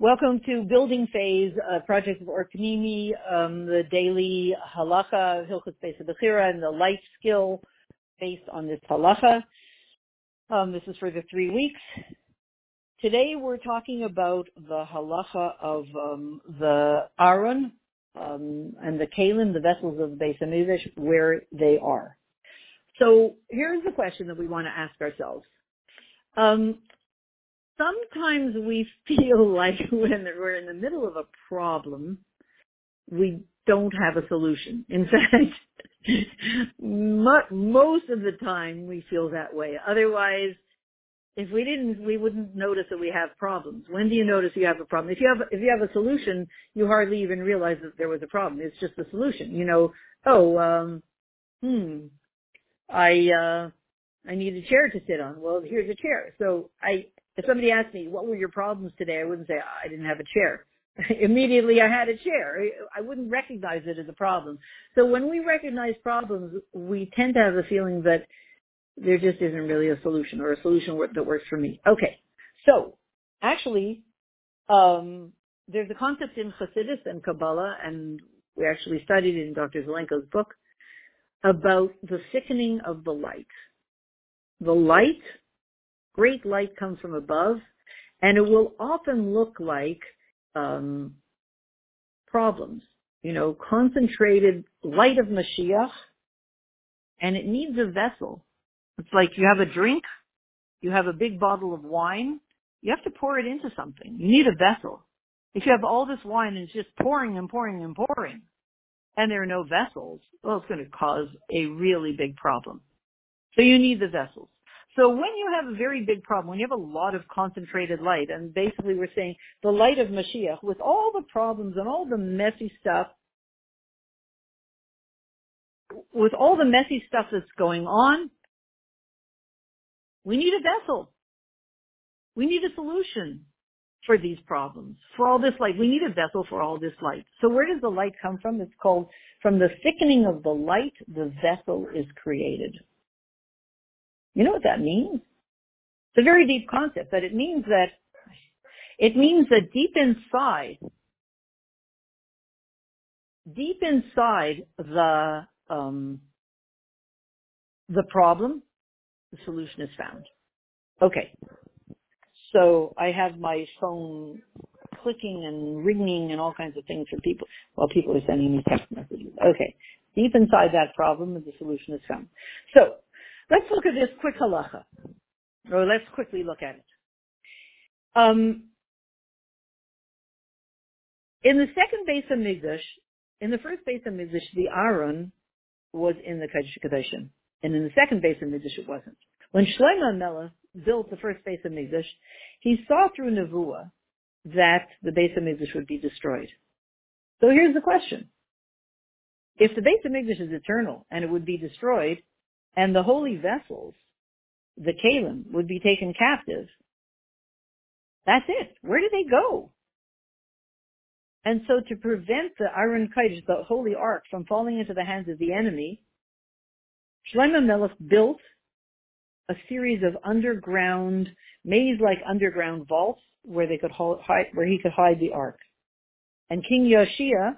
Welcome to Building Phase, a project of Ork Nimi, the daily Halakha, Hilchus Beis HaBechira, and the life skill based on this Halakha. This is for the 3 weeks. Today we're talking about the Halakha of the Aron and the Kelim, the vessels of the Beis HaMikdash, where they are. So here's the question that we want to ask ourselves. Sometimes we feel like when we're in the middle of a problem, we don't have a solution. In fact, most of the time we feel that way. Otherwise, if we didn't, we wouldn't notice that we have problems. When do you notice you have a problem? If you have a solution, you hardly even realize that there was a problem. It's just a solution. You know, I need a chair to sit on. Well, here's a chair. So if somebody asked me, what were your problems today? I wouldn't say, I didn't have a chair. Immediately, I had a chair. I wouldn't recognize it as a problem. So when we recognize problems, we tend to have a feeling that there just isn't really a solution or a solution that works for me. Okay. So actually, there's a concept in Hasidus and Kabbalah, and we actually studied it in Dr. Zelenko's book, about the thickening of the light. The light, great light, comes from above, and it will often look like problems. You know, concentrated light of Mashiach, and it needs a vessel. It's like you have a drink, you have a big bottle of wine, you have to pour it into something. You need a vessel. If you have all this wine and it's just pouring and pouring and pouring, and there are no vessels, well, it's going to cause a really big problem. So you need the vessels. So when you have a very big problem, when you have a lot of concentrated light, and basically we're saying the light of Mashiach, with all the problems and all the messy stuff, with all the messy stuff that's going on, we need a vessel. We need a solution for these problems, for all this light. We need a vessel for all this light. So where does the light come from? It's called, from the thickening of the light, the vessel is created. You know what that means? It's a very deep concept, but it means that deep inside the problem, the solution is found. Okay. So I have my phone clicking and ringing and all kinds of things for people while people are sending me text messages. Okay. Deep inside that problem, the solution is found. So let's look at this quick halacha, or let's quickly look at it. In the second Beis HaMikdash, in the first Beis HaMikdash, the Aron was in the Kodesh Kodashim, and in the second Beis HaMikdash, it wasn't. When Shlomo Hamelech built the first Beis HaMikdash, he saw through Nevua that the Beis HaMikdash would be destroyed. So here's the question. If the Beis HaMikdash is eternal and it would be destroyed, and the holy vessels, the Kelim, would be taken captive, that's it. Where do they go? And so to prevent the Aron Kodesh, the holy ark, from falling into the hands of the enemy, Shlomo Hamelech built a series of underground, maze-like underground vaults where he could hide the ark. And King Josiah,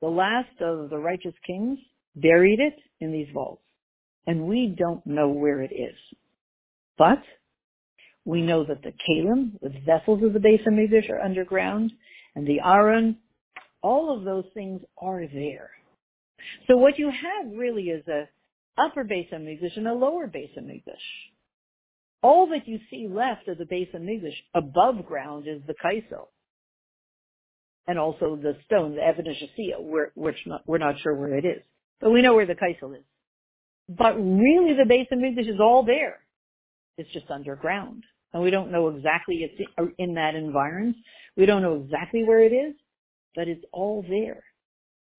the last of the righteous kings, buried it in these vaults, and we don't know where it is. But we know that the Kelim, the vessels of the Beis HaMikdash, are underground, and the Aron, all of those things are there. So what you have really is a upper Beis HaMikdash and a lower Beis HaMikdash. All that you see left of the Beis HaMikdash above ground is the Kaisel, and also the stone, the Evanishesia, which we're not sure where it is. But we know where the Kaisel is. But really the Beis HaMikdash is all there. It's just underground. And we don't know exactly it's in that environment. We don't know exactly where it is, but it's all there.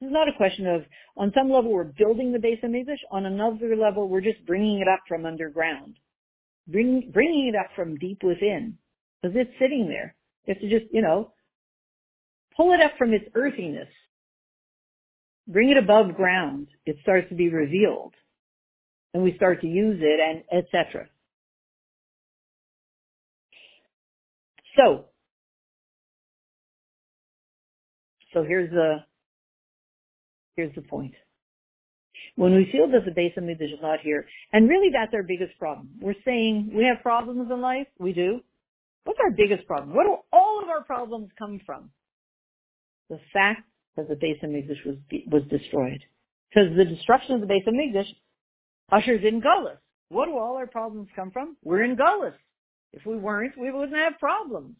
This is not a question of, on some level we're building the Beis HaMikdash, on another level we're just bringing it up from underground. Bringing it up from deep within. Because it's sitting there. You have to just, pull it up from its earthiness. Bring it above ground. It starts to be revealed, and we start to use it, and etc. So So here's the point. When we feel that the Beis HaMikdash is not here, and really that's our biggest problem. We're saying we have problems in life. We do. What's our biggest problem? Where do all of our problems come from? The fact that the Beis HaMikdash was destroyed. Because the destruction of the Beis HaMikdash ushers in Gullah. What do all our problems come from? We're in Gullah. If we weren't, we wouldn't have problems.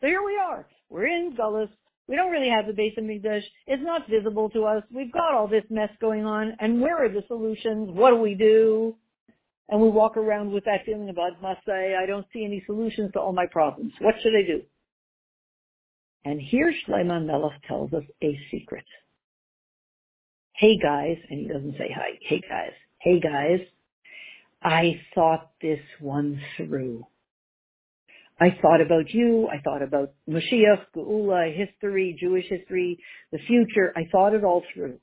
So here we are. We're in Gullah. We don't really have the Beis HaMikdash. It's not visible to us. We've got all this mess going on. And where are the solutions? What do we do? And we walk around with that feeling about, must say, I don't see any solutions to all my problems. What should I do? And here Shlomo Hamelech tells us a secret. Hey guys, and he doesn't say hi. Hey guys, I thought this one through. I thought about you. I thought about Mashiach, Geula, history, Jewish history, the future. I thought it all through.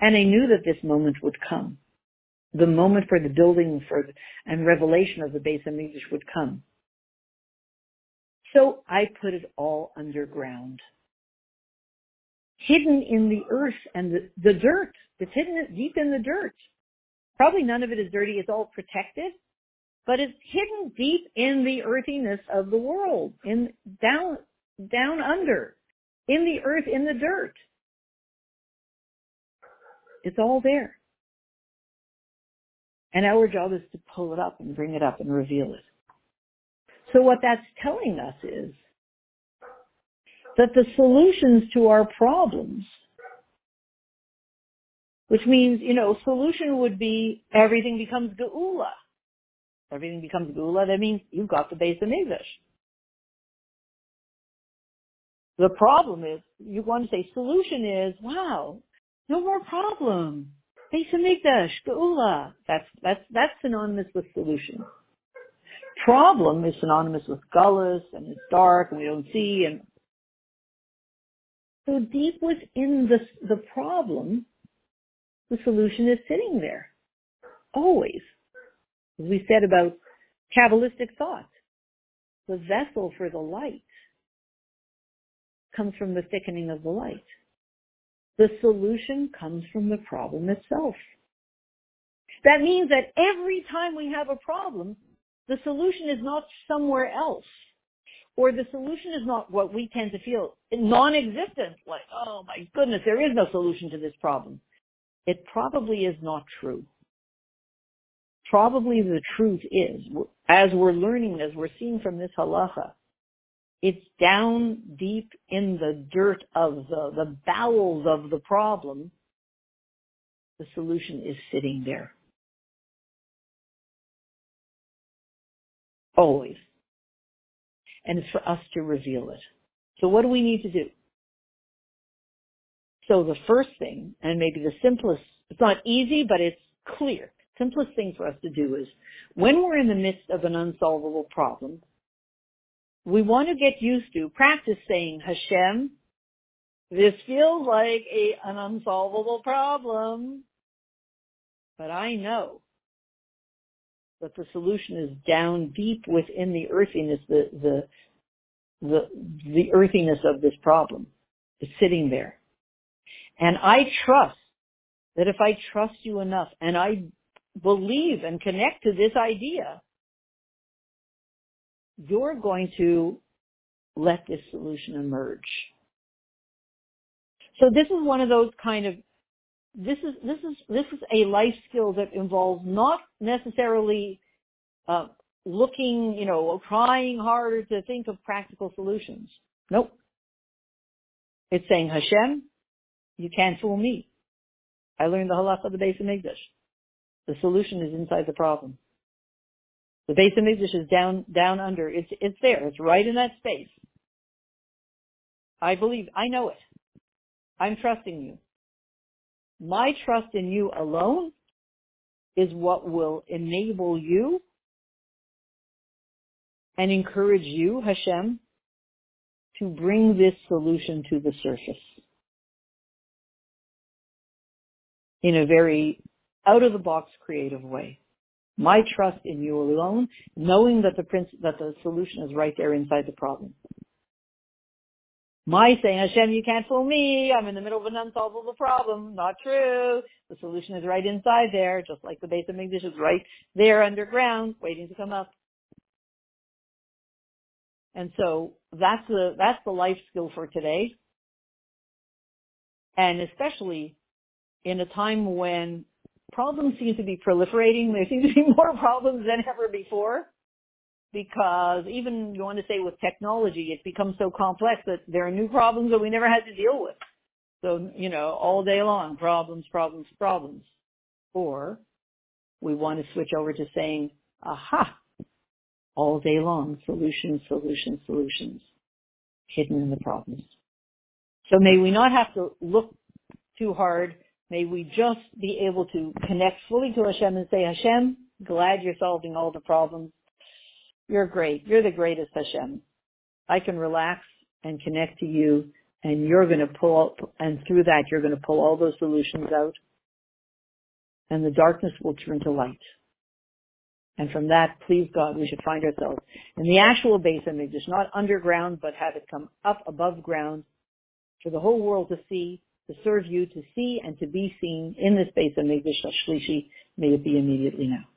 And I knew that this moment would come. The moment for the building and revelation of the Beis HaMikdash would come. So I put it all underground. Hidden in the earth and the dirt. It's hidden deep in the dirt. Probably none of it is dirty. It's all protected. But it's hidden deep in the earthiness of the world, down under, in the earth, in the dirt. It's all there. And our job is to pull it up and bring it up and reveal it. So what that's telling us is that the solutions to our problems, which means, solution would be everything becomes Geula. Everything becomes Gullah, that means you've got the Beis HaMikdash. The problem is, you want to say solution is, wow, no more problem. Beis HaMikdash, Gullah. That's synonymous with solution. Problem is synonymous with Gullahs, and it's dark and we don't see, and so deep within the problem, the solution is sitting there. Always. As we said about Kabbalistic thought, the vessel for the light comes from the thickening of the light. The solution comes from the problem itself. That means that every time we have a problem, the solution is not somewhere else, or the solution is not what we tend to feel, non-existent, like, oh my goodness, there is no solution to this problem. It probably is not true. Probably the truth is, as we're learning, as we're seeing from this halakha, it's down deep in the dirt of the bowels of the problem. The solution is sitting there. Always. And it's for us to reveal it. So what do we need to do? So the first thing, and maybe the simplest, it's not easy, but it's clear. Simplest thing for us to do is, when we're in the midst of an unsolvable problem, we want to get used to practice saying, Hashem, this feels like an unsolvable problem, but I know that the solution is down deep within the earthiness, the earthiness of this problem. It's sitting there. And I trust that if I trust you enough and I believe and connect to this idea, you're going to let this solution emerge. So this is one of those kind of, this is a life skill that involves not necessarily looking, trying harder to think of practical solutions. Nope. It's saying, Hashem, you can't fool me. I learned the halakha of the Beis HaMikdash. The solution is inside the problem. The Beis HaMikdash is down under. It's there. It's right in that space. I believe. I know it. I'm trusting you. My trust in you alone is what will enable you and encourage you, Hashem, to bring this solution to the surface in a very out-of-the-box creative way. My trust in you alone, knowing that the solution is right there inside the problem. My saying, Hashem, you can't fool me. I'm in the middle of an unsolvable problem. Not true. The solution is right inside there, just like the Beis HaMikdash is right there underground, waiting to come up. And so that's the life skill for today. And especially in a time when problems seem to be proliferating, there seem to be more problems than ever before. Because even, you want to say, with technology, it becomes so complex that there are new problems that we never had to deal with. So, all day long, problems, problems, problems. Or we want to switch over to saying, aha, all day long, solutions, solutions, solutions, hidden in the problems. So may we not have to look too hard. May we just be able to connect fully to Hashem and say, Hashem, glad you're solving all the problems. You're great. You're the greatest, Hashem. I can relax and connect to you, and you're going to pull up, and through that, you're going to pull all those solutions out, and the darkness will turn to light. And from that, please God, we should find ourselves in the actual Beis HaMikdash, not underground, but have it come up above ground for the whole world to see, to serve you, to see and to be seen in this Beis HaMikdash Shlishi. May it be immediately now.